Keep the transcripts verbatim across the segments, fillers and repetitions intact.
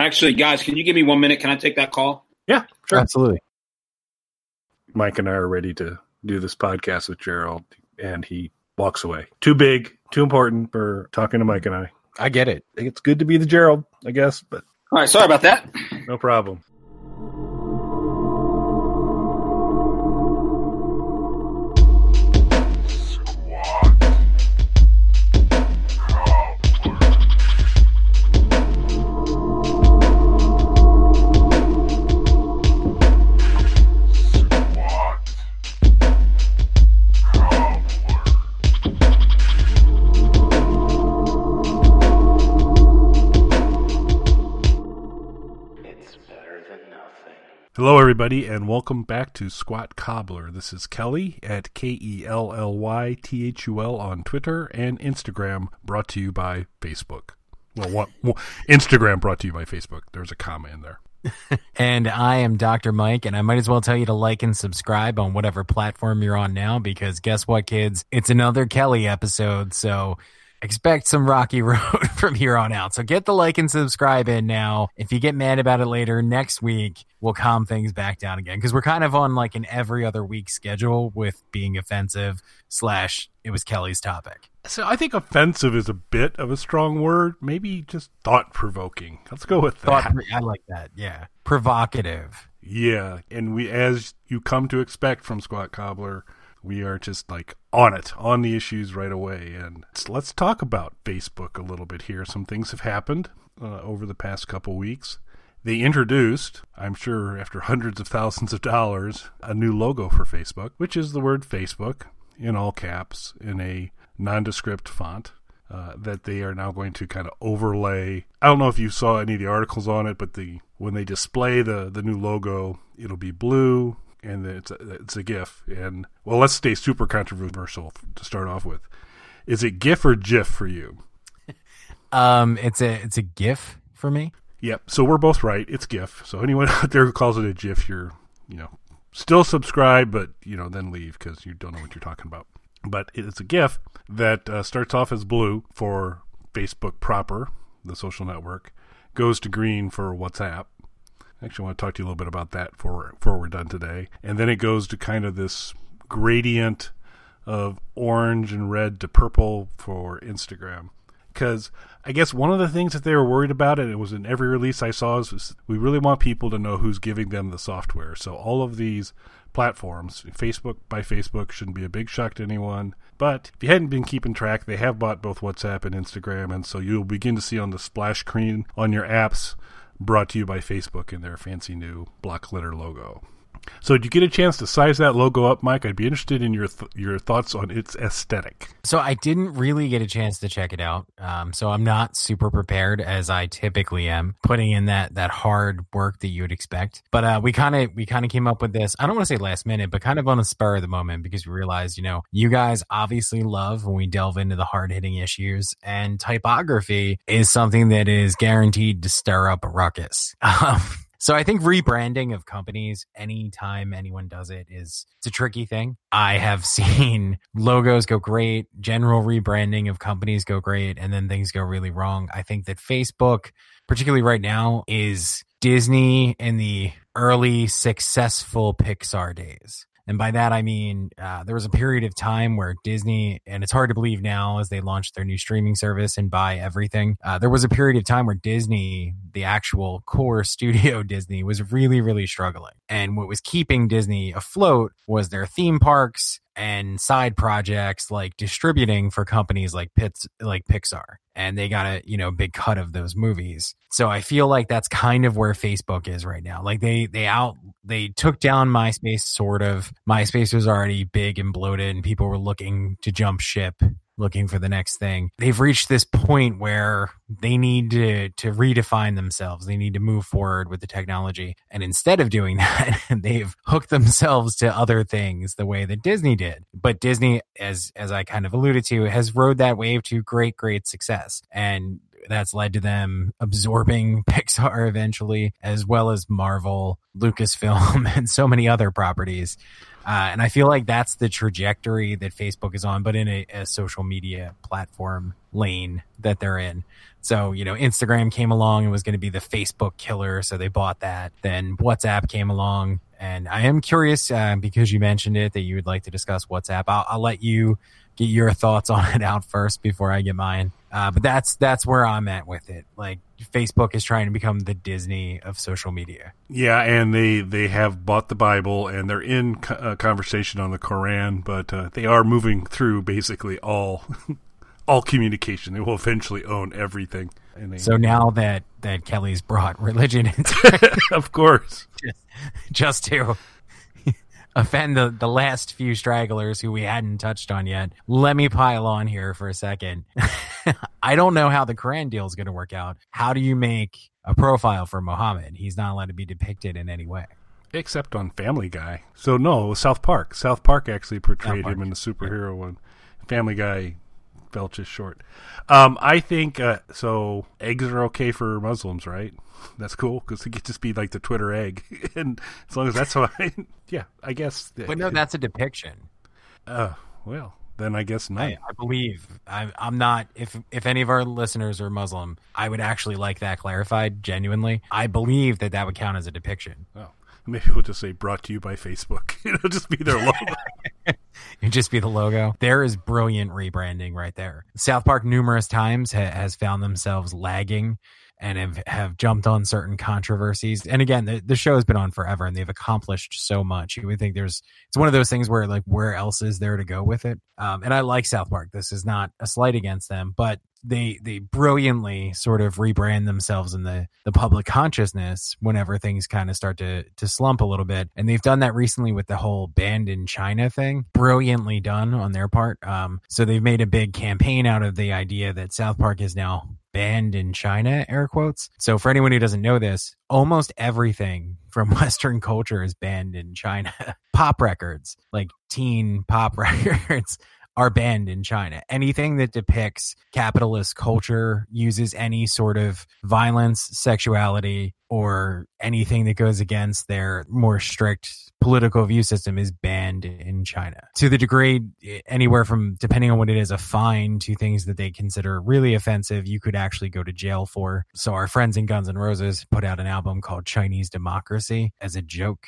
Actually, guys, can you give me one minute? Can I take that call? Yeah, sure. Absolutely. Mike and I are ready to do this podcast with Gerald, and he walks away. Too big, too important for talking to Mike and I. I get it. It's good to be the Gerald, I guess. But all right, sorry about that. No problem. Hello, everybody, and welcome back to Squat Cobbler. This is Kelly at K E L L Y T H U L on Twitter and Instagram, brought to you by Facebook. Well, what, well Instagram brought to you by Facebook. There's a comma in there. And I am Doctor Mike, and I might as well tell you to like and subscribe on whatever platform you're on now, because guess what, kids? It's another Kelly episode, so expect some rocky road from here on out. So get the like and subscribe in now. If you get mad about it later, next week we'll calm things back down again, because we're kind of on like an every other week schedule with being offensive slash it was Kelly's topic. So I think offensive is a bit of a strong word. Maybe just thought-provoking. Let's go with that. I like that, yeah. Provocative. Yeah, and we, as you come to expect from Squat Cobbler, we are just like on it, on the issues right away. And let's talk about Facebook a little bit here. Some things have happened uh, over the past couple weeks. They introduced, I'm sure after hundreds of thousands of dollars, a new logo for Facebook, which is the word Facebook in all caps in a nondescript font uh, that they are now going to kind of overlay. I don't know if you saw any of the articles on it, but the when they display the, the new logo, it'll be blue. And it's a, it's a GIF. And, well, let's stay super controversial to start off with. Is it GIF or GIF for you? Um, it's a it's a GIF for me. Yep. So we're both right. It's GIF. So anyone out there who calls it a GIF, you're, you know, still subscribe, but, you know, then leave because you don't know what you're talking about. But it's a GIF that uh, starts off as blue for Facebook proper, the social network, goes to green for WhatsApp. Actually, I want to talk to you a little bit about that before, before we're done today. And then it goes to kind of this gradient of orange and red to purple for Instagram. Because I guess one of the things that they were worried about, and it was in every release I saw, is, is we really want people to know who's giving them the software. So all of these platforms, Facebook by Facebook, shouldn't be a big shock to anyone. But if you hadn't been keeping track, they have bought both WhatsApp and Instagram. And so you'll begin to see on the splash screen on your apps, brought to you by Facebook in their fancy new block letter logo. So did you get a chance to size that logo up, Mike? I'd be interested in your th- your thoughts on its aesthetic. So I didn't really get a chance to check it out. Um, so I'm not super prepared as I typically am, putting in that that hard work that you would expect. But uh, we kind of we kind of came up with this. I don't want to say last minute, but kind of on the spur of the moment, because we realized, you know, you guys obviously love when we delve into the hard hitting issues, and typography is something that is guaranteed to stir up a ruckus. Um, So I think rebranding of companies, anytime anyone does it, is it's a tricky thing. I have seen logos go great, general rebranding of companies go great, and then things go really wrong. I think that Facebook, particularly right now, is Disney in the early successful Pixar days. And by that, I mean, uh, there was a period of time where Disney, and it's hard to believe now as they launched their new streaming service and buy everything. Uh, there was a period of time where Disney, the actual core studio Disney, was really, really struggling. And what was keeping Disney afloat was their theme parks and side projects like distributing for companies like Pits, like Pixar. And they got a, you know, big cut of those movies. So I feel like that's kind of where Facebook is right now. Like they they out they took down MySpace, sort of. MySpace was already big and bloated, and people were looking to jump ship, looking for the next thing. They've reached this point where they need to to redefine themselves. They need to move forward with the technology. And instead of doing that, they've hooked themselves to other things the way that Disney did. But Disney, as as I kind of alluded to, has rode that wave to great, great success. And that's led to them absorbing Pixar eventually, as well as Marvel, Lucasfilm, and so many other properties. Uh, and I feel like that's the trajectory that Facebook is on, but in a, a social media platform lane that they're in. So, you know, Instagram came along and was going to be the Facebook killer. So they bought that. Then WhatsApp came along. And I am curious, uh, because you mentioned it, that you would like to discuss WhatsApp. I'll, I'll let you get your thoughts on it out first before I get mine. Uh, but that's that's where I'm at with it. Like, Facebook is trying to become the Disney of social media. Yeah, and they, they have bought the Bible, and they're in co- uh, conversation on the Quran, but uh, they are moving through basically all all communication. They will eventually own everything. And they, so now that, that Kelly's brought religion into it. Of course. Just, just to offend the, the last few stragglers who we hadn't touched on yet, let me pile on here for a second. I don't know how the Quran deal is going to work out. How do you make a profile for Muhammad? He's not allowed to be depicted in any way. Except on Family Guy. So no, South Park. South Park actually portrayed Park. him in the superhero yeah. one. Family Guy fell just short. Um, I think, uh, so eggs are okay for Muslims, right? That's cool, because it could just be like the Twitter egg. And as long as that's fine, yeah, I guess. But no, it, that's a depiction. Uh, well, then I guess not. I, I believe. I, I'm not, if, if any of our listeners are Muslim, I would actually like that clarified, genuinely. I believe that that would count as a depiction. Oh, maybe we'll just say brought to you by Facebook. It'll just be their logo. It'd just be the logo. There is brilliant rebranding right there. South Park numerous times ha- has found themselves lagging and have, have jumped on certain controversies. And again, the, the show has been on forever and they've accomplished so much. You would think there's, it's one of those things where like, where else is there to go with it? Um, and I like South Park. This is not a slight against them, but they, they brilliantly sort of rebrand themselves in the, the public consciousness whenever things kind of start to, to slump a little bit. And they've done that recently with the whole banned in China thing. Brilliantly done on their part. Um, so they've made a big campaign out of the idea that South Park is now banned in China, air quotes. So for anyone who doesn't know this, almost everything from Western culture is banned in China. Pop records, like teen pop records, are banned in China. Anything that depicts capitalist culture, uses any sort of violence, sexuality, or anything that goes against their more strict political view system is banned in China. To the degree, anywhere from, depending on what it is, a fine to things that they consider really offensive, you could actually go to jail for. So our friends in Guns N' Roses put out an album called Chinese Democracy as a joke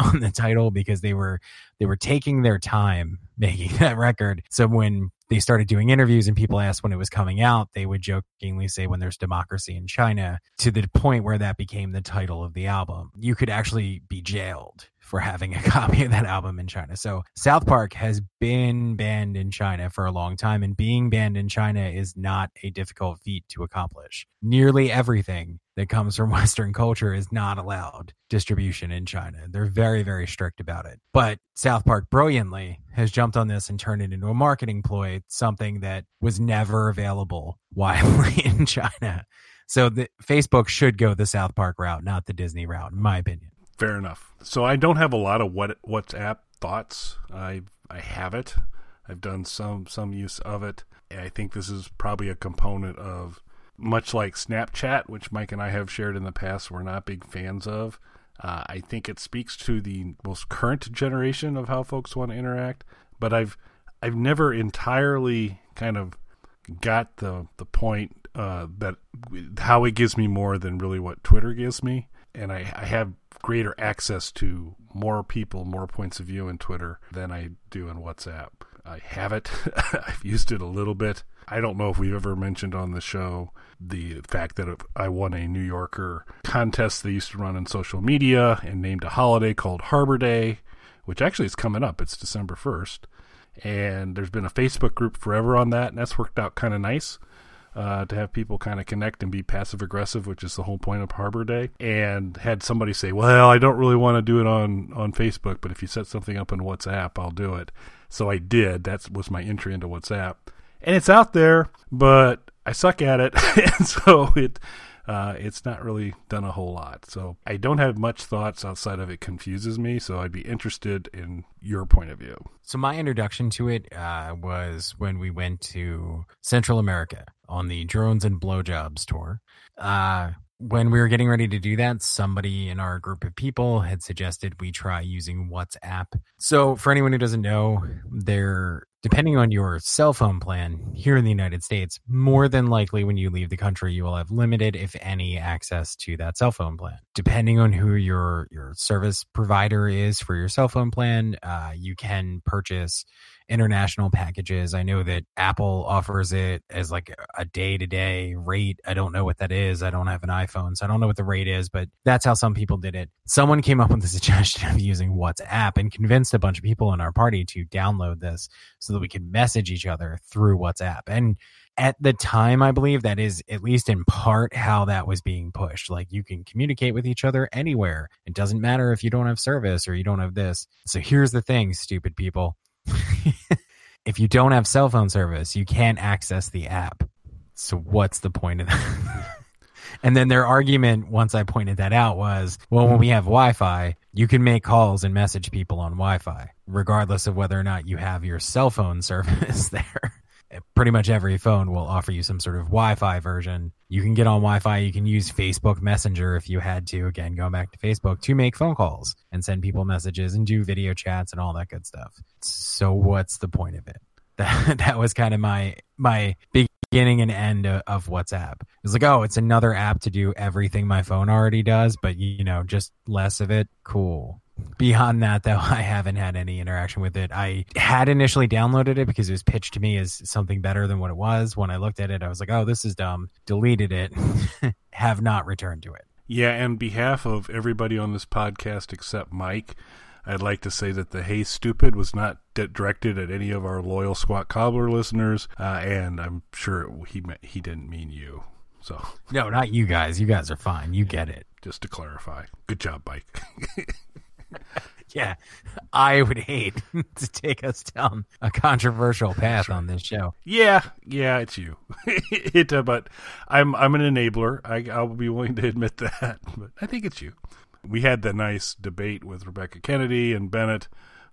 on the title, because they were they were taking their time making that record. So when they started doing interviews and people asked when it was coming out, they would jokingly say when there's democracy in China, to the point where that became the title of the album. You could actually be jailed for having a copy of that album in China. So South Park has been banned in China for a long time, and being banned in China is not a difficult feat to accomplish. Nearly everything that comes from Western culture is not allowed distribution in China. They're very, very strict about it. But South Park brilliantly has jumped on this and turned it into a marketing ploy, something that was never available widely in China. So the, Facebook should go the South Park route, not the Disney route, in my opinion. Fair enough. So I don't have a lot of what WhatsApp thoughts. I I have it. I've done some some use of it. And I think this is probably a component of, much like Snapchat, which Mike and I have shared in the past, we're not big fans of. Uh, I think it speaks to the most current generation of how folks want to interact. But I've I've never entirely kind of got the the point uh, that how it gives me more than really what Twitter gives me, and I, I have greater access to more people, more points of view in Twitter than I do in WhatsApp. I have it. I've used it a little bit. I don't know if we've ever mentioned on the show the fact that I won a New Yorker contest they used to run on social media and named a holiday called Harbor Day, which actually is coming up. It's December first. And there's been a Facebook group forever on that, and that's worked out kind of nice. Uh, to have people kind of connect and be passive aggressive, which is the whole point of Harbor Day. And had somebody say, well, I don't really want to do it on, on Facebook, but if you set something up on WhatsApp, I'll do it. So I did. That was my entry into WhatsApp. And it's out there, but I suck at it. And so it uh, it's not really done a whole lot. So I don't have much thoughts outside of it confuses me. So I'd be interested in your point of view. So my introduction to it uh, was when we went to Central America on the Drones and Blowjobs tour. Uh, when we were getting ready to do that, somebody in our group of people had suggested we try using WhatsApp. So for anyone who doesn't know, there depending on your cell phone plan here in the United States, more than likely when you leave the country, you will have limited, if any, access to that cell phone plan. Depending on who your, your service provider is for your cell phone plan, uh, you can purchase international packages. I know that Apple offers it as like a day-to-day rate. I don't know what that is. I don't have an iPhone, so I don't know what the rate is, but that's how some people did it. Someone came up with the suggestion of using WhatsApp and convinced a bunch of people in our party to download this so that we could message each other through WhatsApp. And at the time, I believe that is at least in part how that was being pushed. Like, you can communicate with each other anywhere. It doesn't matter if you don't have service or you don't have this. So here's the thing, stupid people. If you don't have cell phone service, you can't access the app. So what's the point of that? And then their argument, once I pointed that out, was, well, when we have Wi-Fi, you can make calls and message people on Wi-Fi, regardless of whether or not you have your cell phone service there. Pretty much every phone will offer you some sort of Wi-Fi version. You can get on Wi-Fi. You can use Facebook Messenger if you had to, again, going back to Facebook, to make phone calls and send people messages and do video chats and all that good stuff. So what's the point of it? That, that was kind of my my beginning and end of, of WhatsApp. It was like, oh, it's another app to do everything my phone already does, but, you know, just less of it. Cool. Beyond that, though, I haven't had any interaction with it. I had initially downloaded it because it was pitched to me as something better than what it was. When I looked at it, I was like, oh, this is dumb. Deleted it. Have not returned to it. Yeah, on behalf of everybody on this podcast except Mike, I'd like to say that the "Hey, stupid" was not d- directed at any of our loyal Squat Cobbler listeners, uh, and I'm sure he meant, he didn't mean you. So no, not you guys. You guys are fine. You get it. Just to clarify. Good job, Mike. Yeah, I would hate to take us down a controversial path on this show. Yeah, yeah, it's you. it, uh, but I'm I'm an enabler. I, I'll be willing to admit that. But I think it's you. We had the nice debate with Rebecca Kennedy and Bennett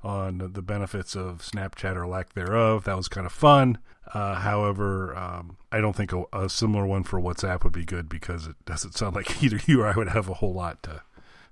on the benefits of Snapchat or lack thereof. That was kind of fun. Uh, however, um, I don't think a, a similar one for WhatsApp would be good, because it doesn't sound like either you or I would have a whole lot to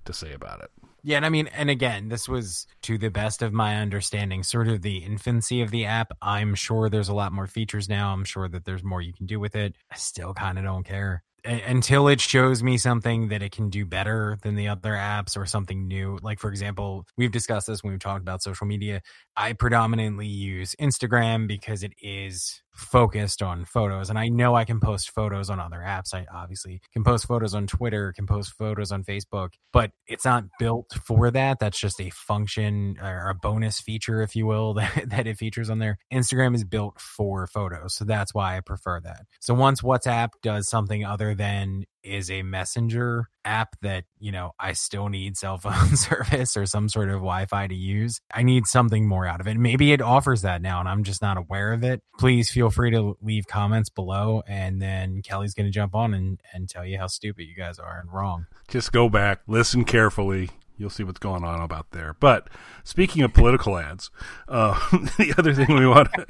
to say about it. Yeah, and I mean, and again, this was, to the best of my understanding, sort of the infancy of the app. I'm sure there's a lot more features now. I'm sure that there's more you can do with it. I still kind of don't care. A- until it shows me something that it can do better than the other apps or something new. Like, for example, we've discussed this when we've talked about social media. I predominantly use Instagram because it is focused on photos, and I know I can post photos on other apps. I obviously can post photos on Twitter, can post photos on Facebook, but it's not built for that. That's just a function or a bonus feature, if you will, that, that it features on there. Instagram is built for photos, so that's why I prefer that. So once WhatsApp does something other than is a messenger app that, you know, I still need cell phone service or some sort of Wi-Fi to use, I need something more out of it. Maybe it offers that now and I'm just not aware of it. Please feel free to leave comments below, and then Kelly's going to jump on and, and tell you how stupid you guys are and wrong. Just go back, listen carefully. You'll see what's going on about there. But speaking of political ads, uh, the other thing we want to...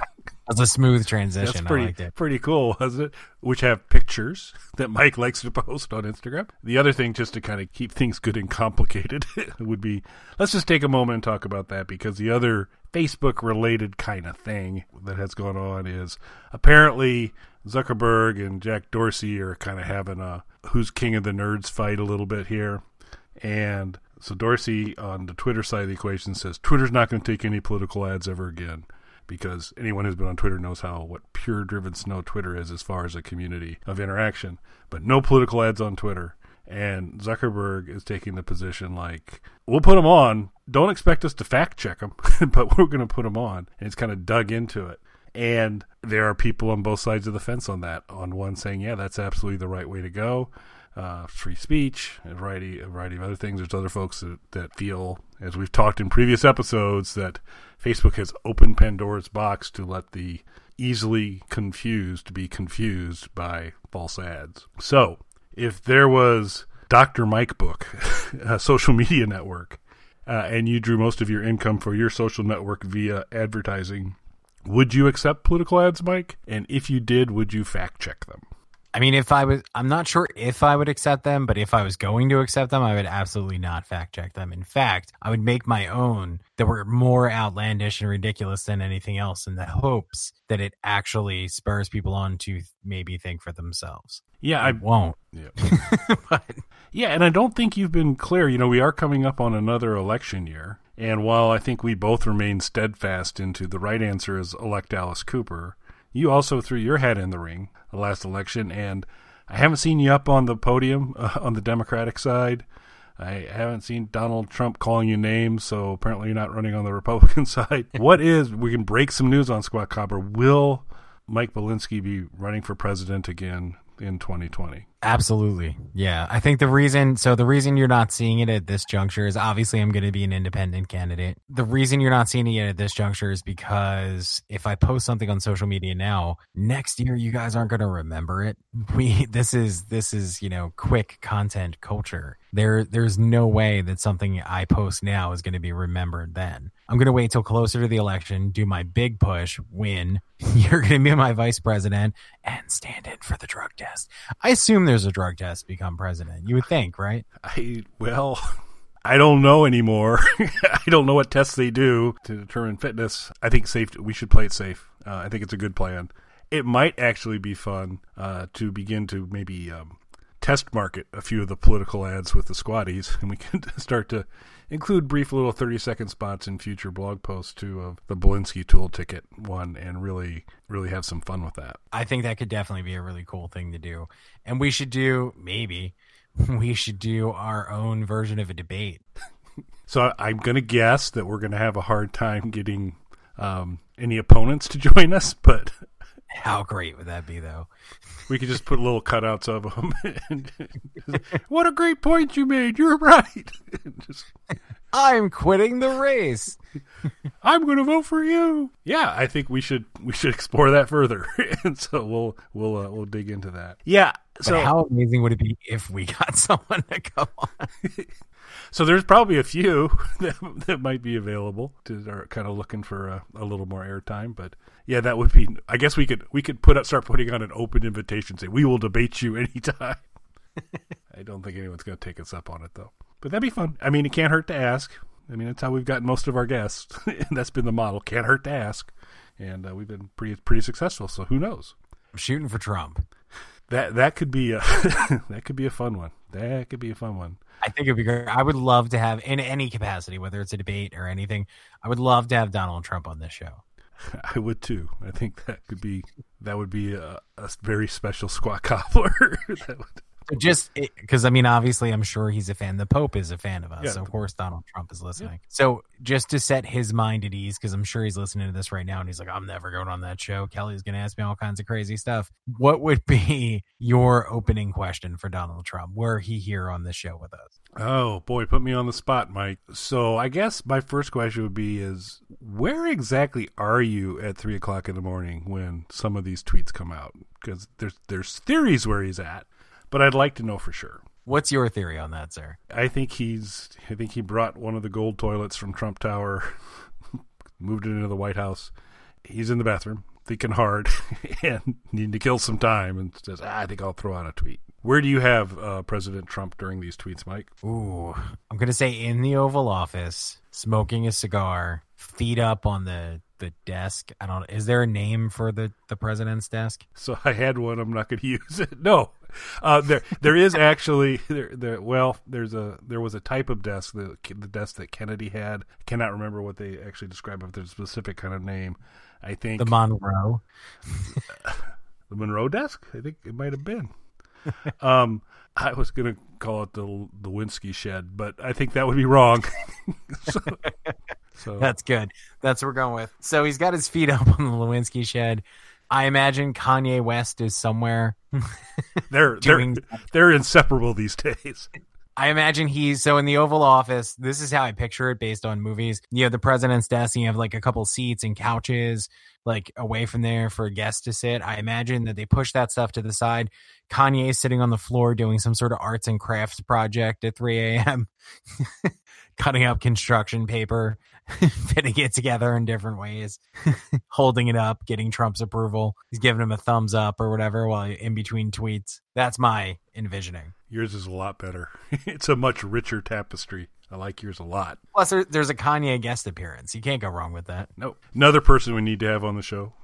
That's a smooth transition. That's pretty, I liked it. Pretty cool, wasn't it? Which have pictures that Mike likes to post on Instagram. The other thing, just to kind of keep things good and complicated, would be, let's just take a moment and talk about that, because the other Facebook-related kind of thing that has gone on is apparently Zuckerberg and Jack Dorsey are kind of having a who's king of the nerds fight a little bit here. And... so Dorsey, on the Twitter side of the equation, says Twitter's not going to take any political ads ever again, because anyone who's been on Twitter knows how what pure-driven snow Twitter is as far as a community of interaction. But no political ads on Twitter. And Zuckerberg is taking the position like, we'll put them on. Don't expect us to fact-check them, but we're going to put them on. And it's kind of dug into it. And there are people on both sides of the fence on that. On one saying, yeah, that's absolutely the right way to go. Uh, free speech, a variety, a variety of other things. There's other folks that, that feel, as we've talked in previous episodes, that Facebook has opened Pandora's box to let the easily confused be confused by false ads. So if there was Doctor Mike Book, a social media network, uh, and you drew most of your income for your social network via advertising, would you accept political ads, Mike? And if you did, would you fact check them? I mean, if I was, I'm not sure if I would accept them, but if I was going to accept them, I would absolutely not fact check them. In fact, I would make my own that were more outlandish and ridiculous than anything else in the hopes that it actually spurs people on to maybe think for themselves. Yeah, I, I won't. Yeah. But, yeah, and I don't think you've been clear. You know, we are coming up on another election year. And while I think we both remain steadfast into the right answer is elect Alice Cooper, you also threw your hat in the ring the last election, and I haven't seen you up on the podium uh, on the Democratic side. I haven't seen Donald Trump calling you names, so apparently you're not running on the Republican side. What is, we can break some news on Squat Cobbler, will Mike Bolinski be running for president again in twenty twenty? Absolutely. Yeah. I think the reason, so the reason you're not seeing it at this juncture is obviously I'm going to be an independent candidate. The reason you're not seeing it at this juncture is because if I post something on social media now, next year, you guys aren't going to remember it. We, this is, this is, you know, quick content culture. There, there's no way that something I post now is going to be remembered then. I'm going to wait till closer to the election, do my big push, win. You're going to be my vice president and stand in for the drug test. I assume there's a drug test to become president. You would think, right? I, well, I don't know anymore. I don't know what tests they do to determine fitness. I think safe. We should play it safe. Uh, I think it's a good plan. It might actually be fun uh, to begin to maybe um, test market a few of the political ads with the squatties, and we can start to include brief little thirty-second spots in future blog posts, too, of the Bolinski Tool Ticket one, and really, really have some fun with that. I think that could definitely be a really cool thing to do. And we should do, maybe, we should do our own version of a debate. So I'm going to guess that we're going to have a hard time getting um, any opponents to join us, but... How great would that be, though? We could just put little cutouts of them. And just, what a great point you made. You're right. Just, I'm quitting the race. I'm going to vote for you. Yeah, I think we should we should explore that further. And so we'll we'll uh, we'll dig into that. Yeah. So but how amazing would it be if we got someone to come on? So there's probably a few that, that might be available to are kind of looking for a, a little more airtime, but yeah, that would be. I guess we could we could put up, start putting on an open invitation, say we will debate you anytime. I don't think anyone's going to take us up on it though, but that'd be fun. I mean, it can't hurt to ask. I mean, that's how we've gotten most of our guests, and that's been the model. Can't hurt to ask, and uh, we've been pretty pretty successful. So who knows? I'm shooting for Trump. That that could be a that could be a fun one. That could be a fun one. I think it'd be great. I would love to have in any capacity, whether it's a debate or anything. I would love to have Donald Trump on this show. I would too. I think that could be that would be a, a very special Squat Cobbler. That would. Just because, I mean, obviously, I'm sure he's a fan. The Pope is a fan of us. Yeah. So, of course, Donald Trump is listening. Yeah. So just to set his mind at ease, because I'm sure he's listening to this right now and he's like, I'm never going on that show. Kelly's going to ask me all kinds of crazy stuff. What would be your opening question for Donald Trump? Were he here on the show with us? Oh, boy, put me on the spot, Mike. So I guess my first question would be is where exactly are you at three o'clock in the morning when some of these tweets come out? Because there's there's theories where he's at. But I'd like to know for sure. What's your theory on that, sir? I think he's. I think he brought one of the gold toilets from Trump Tower, moved it into the White House. He's in the bathroom, thinking hard, and needing to kill some time, and says, ah, I think I'll throw out a tweet. Where do you have uh, President Trump during these tweets, Mike? Ooh, I'm going to say in the Oval Office, smoking a cigar, feet up on the... the desk. I don't, is there a name for the, the president's desk? So I had one. I'm not going to use it. No, uh, there, there is actually there, there, well, there's a, there was a type of desk, the, the desk that Kennedy had. I cannot remember what they actually described, but there's a specific kind of name. I think the Monroe, the Monroe desk. I think it might've been, um, I was going to call it the Lewinsky shed, but I think that would be wrong. so, so That's good. That's what we're going with. So he's got his feet up on the Lewinsky shed. I imagine Kanye West is somewhere. they're doing... they're they're inseparable these days. I imagine he's, so in the Oval Office, this is how I picture it based on movies. You have the president's desk and you have like a couple seats and couches like away from there for guests to sit. I imagine that they push that stuff to the side. Kanye's sitting on the floor doing some sort of arts and crafts project at three a.m. cutting up construction paper, fitting it together in different ways, holding it up, getting Trump's approval. He's giving him a thumbs up or whatever while in between tweets. That's my envisioning. Yours is a lot better. It's a much richer tapestry. I like yours a lot. Plus, there, there's a Kanye guest appearance. You can't go wrong with that. Nope. Another person we need to have on the show.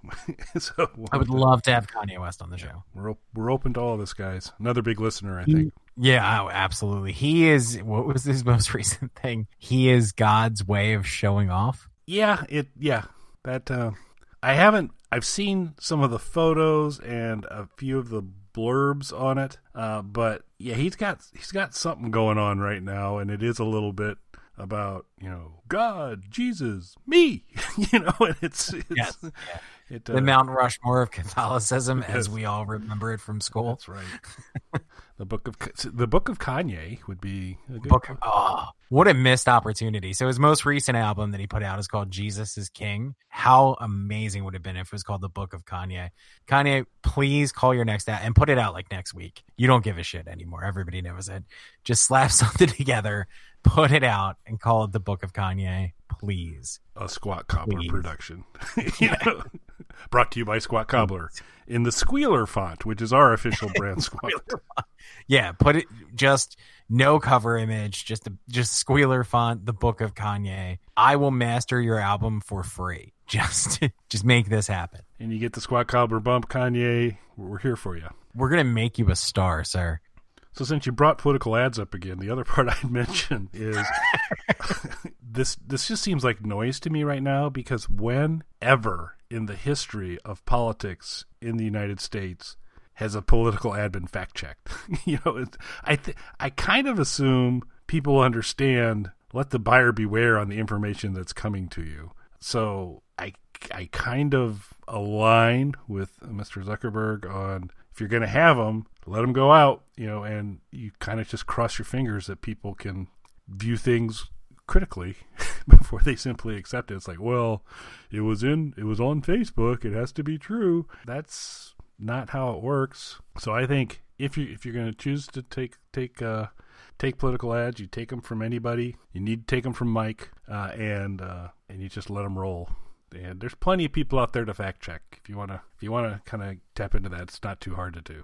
so we'll I would love to have Kanye West on the show. We're we're open to all of this, guys. Another big listener, I think. Yeah, oh, absolutely. He is, what was his most recent thing? He is God's way of showing off. Yeah, it. Yeah, that. Uh, I haven't. I've seen some of the photos and a few of the blurbs on it, uh, but yeah, he's got he's got something going on right now, and it is a little bit about, you know, God, Jesus, me, you know, and it's, it's yes. yeah. it, uh, the Mount Rushmore of Catholicism, yes. as we all remember it from school. That's right. the book of the book of Kanye would be a good book. Of, oh, what a missed opportunity! So his most recent album that he put out is called Jesus is King. How amazing would it have been if it was called the Book of Kanye? Kanye, please call your next out and put it out like next week. You don't give a shit anymore. Everybody knows it. Just slap something together. Put it out and call it the Book of Kanye, please. A Squat Cobbler please. production. You know? Brought to you by Squat Cobbler in the Squealer font, which is our official brand. Squat. Yeah, put it, just no cover image, just a, just Squealer font, the Book of Kanye. I will master your album for free. Just, just make this happen. And you get the Squat Cobbler bump, Kanye. We're here for you. We're going to make you a star, sir. So since you brought political ads up again, the other part I'd mention is this this just seems like noise to me right now, because whenever in the history of politics in the United States has a political ad been fact-checked? you know, it, I th- I kind of assume people understand, let the buyer beware on the information that's coming to you. So I, I kind of align with Mister Zuckerberg on, if you're going to have them, let them go out, you know, and you kind of just cross your fingers that people can view things critically before they simply accept it. It's like, well, it was in, it was on Facebook. It has to be true. That's not how it works. So I think if you, if you're going to choose to take, take, uh, take political ads, you take them from anybody. You need to take them from Mike, uh, and, uh, and you just let them roll. And there's plenty of people out there to fact check. If you want to, if you want to kind of tap into that, it's not too hard to do.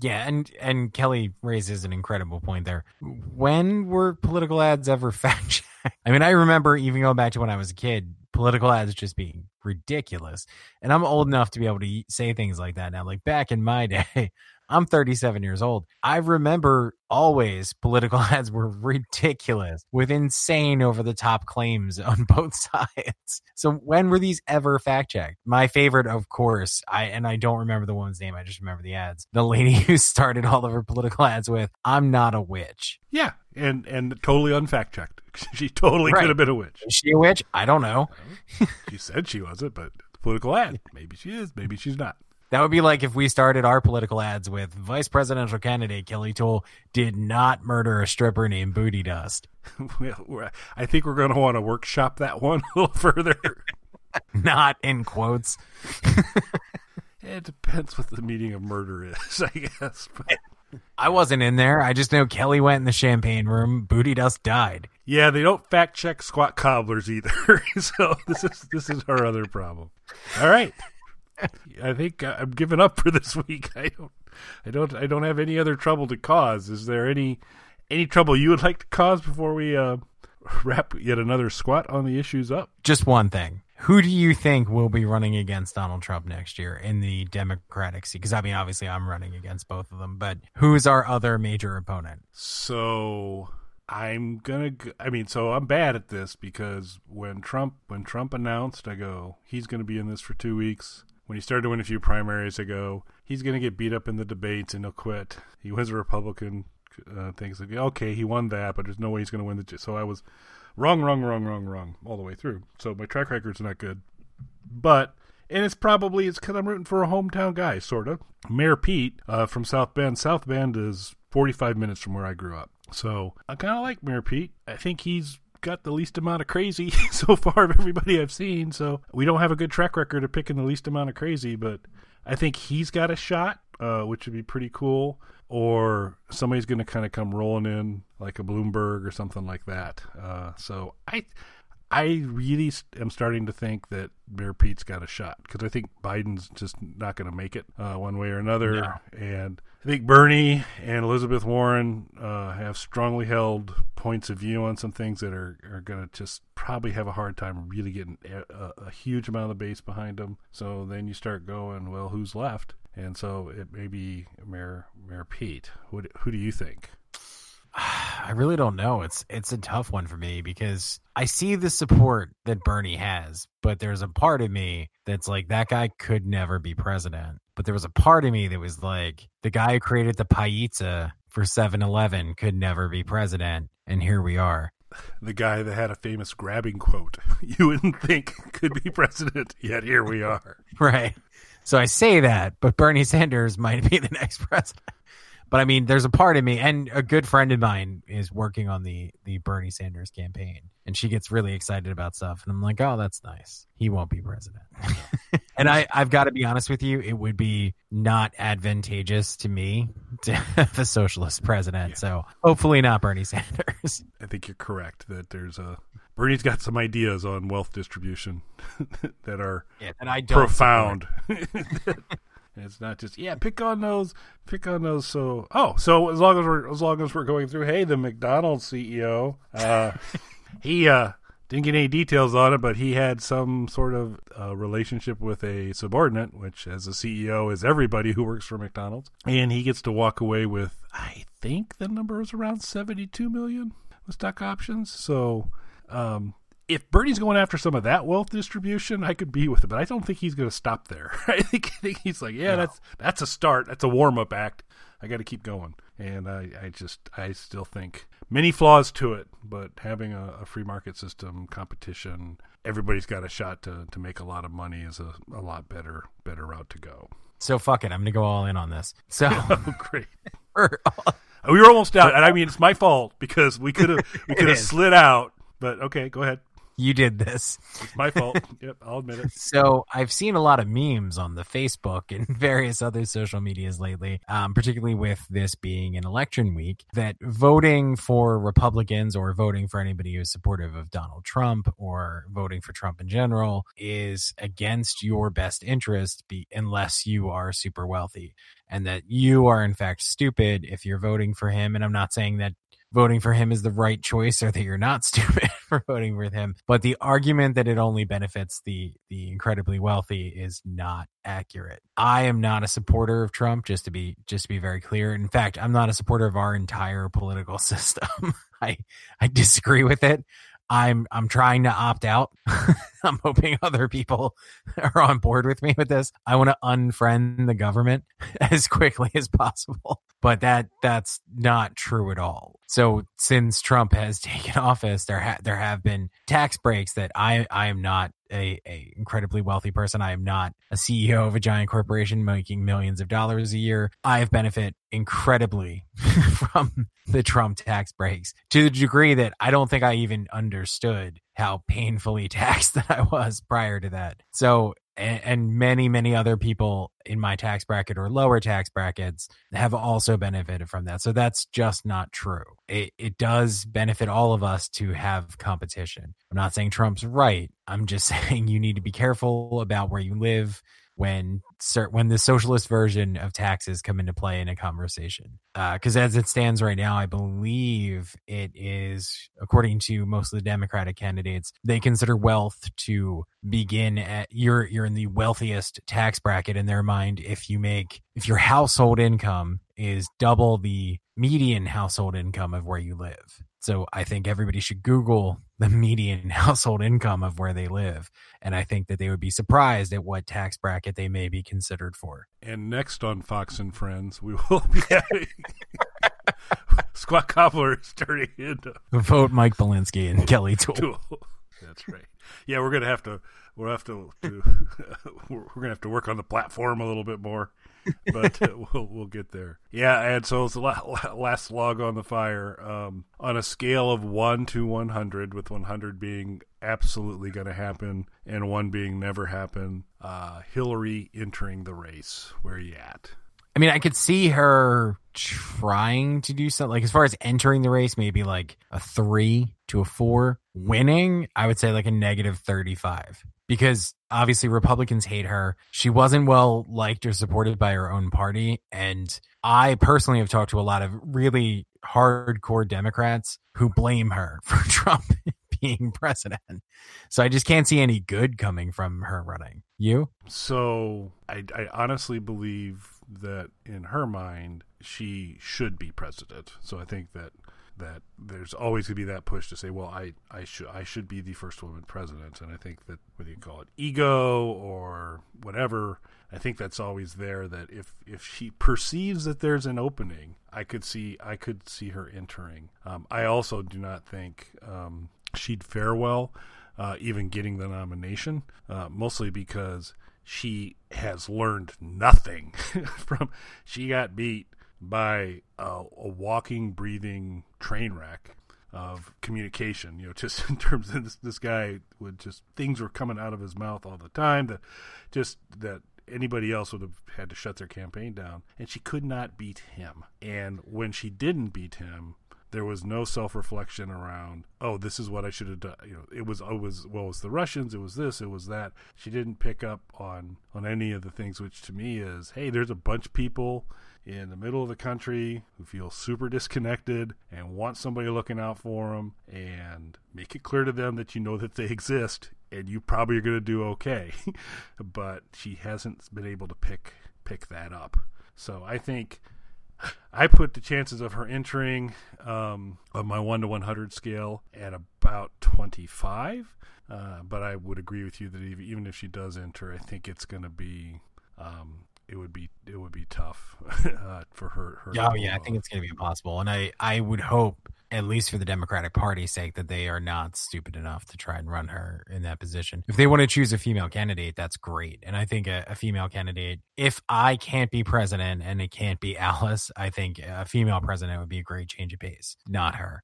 Yeah, and, and Kelly raises an incredible point there. When were political ads ever fact-checked? I mean, I remember even going back to when I was a kid, political ads just being ridiculous. And I'm old enough to be able to say things like that now. Like back in my day, I'm thirty-seven years old. I remember always political ads were ridiculous with insane over-the-top claims on both sides. So when were these ever fact-checked? My favorite, of course, I and I don't remember the woman's name. I just remember the ads. The lady who started all of her political ads with, I'm not a witch. Yeah, and, and totally unfact-checked. She totally right. could have been a witch. Is she a witch? I don't know. I don't know. She said she wasn't, but political ad. Maybe she is, maybe she's not. That would be like if we started our political ads with vice presidential candidate Kelly Tool did not murder a stripper named Booty Dust. Well, I think we're going to want to workshop that one a little further. Not in quotes. It depends what the meaning of murder is, I guess. But I wasn't in there. I just know Kelly went in the champagne room. Booty Dust died. Yeah, they don't fact check Squat Cobblers either. So this is this is our other problem. All right. I think I'm giving up for this week. I don't, I don't, I don't have any other trouble to cause. Is there any, any trouble you would like to cause before we uh, wrap yet another squat on the issues up? Just one thing. Who do you think will be running against Donald Trump next year in the Democratic seat? Because, I mean, obviously I'm running against both of them, but who's our other major opponent? So I'm going to, I mean, so I'm bad at this because when Trump, when Trump announced, I go, he's going to be in this for two weeks. When he started to win a few primaries ago, he's going to get beat up in the debates and he'll quit. He wins a Republican uh, thing. Like, okay, he won that, but there's no way he's going to win the. So I was wrong, wrong, wrong, wrong, wrong all the way through. So my track record's not good. But, and it's probably, it's because I'm rooting for a hometown guy, sort of. Mayor Pete uh, from South Bend. South Bend is forty-five minutes from where I grew up. So I kind of like Mayor Pete. I think he's got the least amount of crazy so far of everybody I've seen, so we don't have a good track record of picking the least amount of crazy, but I think he's got a shot, uh, which would be pretty cool. or somebody's going to kind of come rolling in like a Bloomberg or something like that. Uh, so I I really am starting to think that Mayor Pete's got a shot, because I think Biden's just not going to make it uh, one way or another. No. And I think Bernie and Elizabeth Warren uh, have strongly held points of view on some things that are, are going to just probably have a hard time really getting a, a huge amount of base behind them. So then you start going, well, who's left? And so it may be Mayor Mayor Pete. Who, who do you think? I really don't know. It's it's a tough one for me, because I see the support that Bernie has, but there's a part of me that's like, that guy could never be president. But there was a part of me that was like, the guy who created the pizza for seven eleven could never be president, and here we are. The guy that had a famous grabbing quote you wouldn't think could be president, yet here we are. Right. So I say that, but Bernie Sanders might be the next president. But I mean, there's a part of me, and a good friend of mine is working on the, the Bernie Sanders campaign, and she gets really excited about stuff. And I'm like, oh, that's nice. He won't be president. And I, I've got to be honest with you, it would be not advantageous to me to have a socialist president. Yeah. So hopefully not Bernie Sanders. I think you're correct that there's a... Bernie's got some ideas on wealth distribution that are yeah, and I don't profound. It's not just yeah, pick on those, pick on those. So oh, so as long as we're as long as we're going through, hey, the McDonald's C E O, uh, he uh, didn't get any details on it, but he had some sort of uh, relationship with a subordinate, which as a C E O is everybody who works for McDonald's, and he gets to walk away with, I think the number is around seventy-two million with stock options. So. Um, if Bernie's going after some of that wealth distribution, I could be with it, but I don't think he's going to stop there. I think, I think he's like, yeah, no. that's that's a start. That's a warm-up act. I got to keep going. And I, I just, I still think many flaws to it, but having a, a free market system, competition, everybody's got a shot to, to make a lot of money is a, a lot better, better route to go. So fuck it. I'm going to go all in on this. So oh, great. We were almost out. And I mean, it's my fault because we could have, we could have slid out. But okay, go ahead. You did this. It's my fault. Yep, I'll admit it. So I've seen a lot of memes on the Facebook and various other social medias lately, um, particularly with this being an election week, that voting for Republicans or voting for anybody who's supportive of Donald Trump or voting for Trump in general is against your best interest be- unless you are super wealthy, and that you are in fact stupid if you're voting for him. And I'm not saying that voting for him is the right choice or that you're not stupid for voting with him. But the argument that it only benefits the the incredibly wealthy is not accurate. I am not a supporter of Trump, just to be just to be very clear. In fact, I'm not a supporter of our entire political system. I I disagree with it. I'm I'm trying to opt out. I'm hoping other people are on board with me with this. I want to unfriend the government as quickly as possible, but that that's not true at all. So since Trump has taken office, there ha- there have been tax breaks that I I am not a, a incredibly wealthy person. I am not a C E O of a giant corporation making millions of dollars a year. I benefit incredibly from the Trump tax breaks to the degree that I don't think I even understood how painfully taxed that I was prior to that. So, and, and many, many other people in my tax bracket or lower tax brackets have also benefited from that. So that's just not true. It, it does benefit all of us to have competition. I'm not saying Trump's right. I'm just saying you need to be careful about where you live when when the socialist version of taxes come into play in a conversation. Because uh, as it stands right now, I believe it is, according to most of the Democratic candidates, they consider wealth to begin at, you're you're in the wealthiest tax bracket in their mind if you make, if your household income is double the median household income of where you live. So I think everybody should Google the median household income of where they live. And I think that they would be surprised at what tax bracket they may be considered for. And next on Fox and Friends, we will be having Squat Cobbler is turning into vote Mike Bolinski and Kelly Tool. Tool. That's right. Yeah, we're gonna have to we'll have to do, we're gonna have to work on the platform a little bit more. But uh, we'll we'll get there. Yeah, and so it's the last log on the fire. Um, on a scale of one to one hundred, with one hundred being absolutely going to happen and one being never happen, uh, Hillary entering the race, where are you at? I mean, I could see her trying to do something, like as far as entering the race, maybe like a three to a four. Winning, I would say like a negative thirty-five, because obviously Republicans hate her. She wasn't well liked or supported by her own party. And I personally have talked to a lot of really hardcore Democrats who blame her for Trump being president. So I just can't see any good coming from her running. You? So I, I honestly believe that in her mind, she should be president. So I think that that there's always going to be that push to say, well, I, I should I should be the first woman president. And I think that whether you call it ego or whatever, I think that's always there, that if, if she perceives that there's an opening, I could see I could see her entering. Um, I also do not think um, she'd fare well uh, even getting the nomination, uh, mostly because she has learned nothing from she got beat by a, a walking, breathing train wreck of communication, you know, just in terms of this, this guy would just, things were coming out of his mouth all the time that just that anybody else would have had to shut their campaign down. And she could not beat him. And when she didn't beat him, there was no self-reflection around, oh, this is what I should have done. You know, it was, it was, well, it was the Russians, it was this, it was that. She didn't pick up on, on any of the things, which to me is, hey, there's a bunch of people in the middle of the country who feel super disconnected and want somebody looking out for them, and make it clear to them that you know that they exist and you probably are going to do okay. But she hasn't been able to pick pick that up. So I think I put the chances of her entering um, on my one to one hundred scale at about twenty-five, uh, but I would agree with you that even if she does enter, I think it's going to be um, it would be it would be tough uh, for her. her oh yeah, vote. I think it's going to be impossible, and I, I would hope, at least for the Democratic Party's sake, that they are not stupid enough to try and run her in that position. If they want to choose a female candidate, that's great. And I think a, a female candidate, if I can't be president and it can't be Alice, I think a female president would be a great change of pace, not her.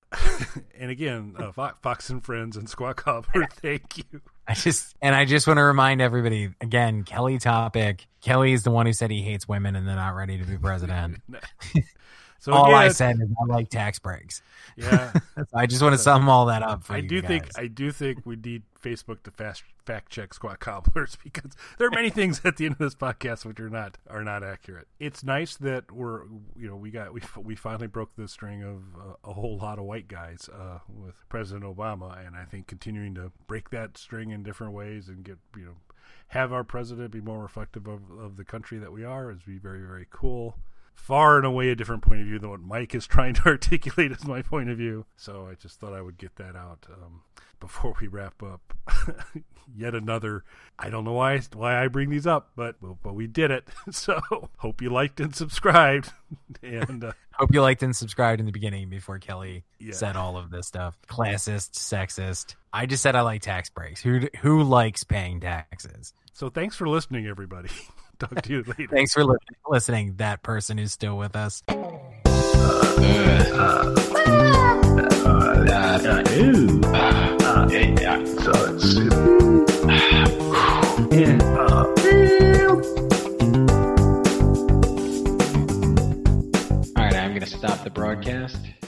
And again, uh, Fox and Friends and Squat Cobbler, thank you. I just, and I just want to remind everybody, again, Kelly topic. Kelly is the one who said he hates women and they're not ready to be president. So all again, I said is I like tax breaks. Yeah, so I just want to sum all that up for I you do guys. think I do think we need Facebook to fast fact check Squat Cobblers, because there are many things at the end of this podcast which are not are not accurate. It's nice that we're you know we got we we finally broke the string of uh, a whole lot of white guys uh, with President Obama, and I think continuing to break that string in different ways and get you know have our president be more reflective of, of the country that we are is be very very cool. Far and away a different point of view than what Mike is trying to articulate as my point of view. So I just thought I would get that out um, before we wrap up. Yet another, I don't know why why I bring these up, but but we did it. So hope you liked and subscribed. And uh, hope you liked and subscribed in the beginning before Kelly yeah. said all of this stuff. Classist, sexist. I just said I like tax breaks. Who who likes paying taxes? So thanks for listening, everybody. Talk to you later. Thanks for li- listening. That person who's still with us. Uh, uh, uh, uh, ew. Uh, uh, yeah. So it's, uh, yeah. Uh, All right, I'm going to stop the broadcast.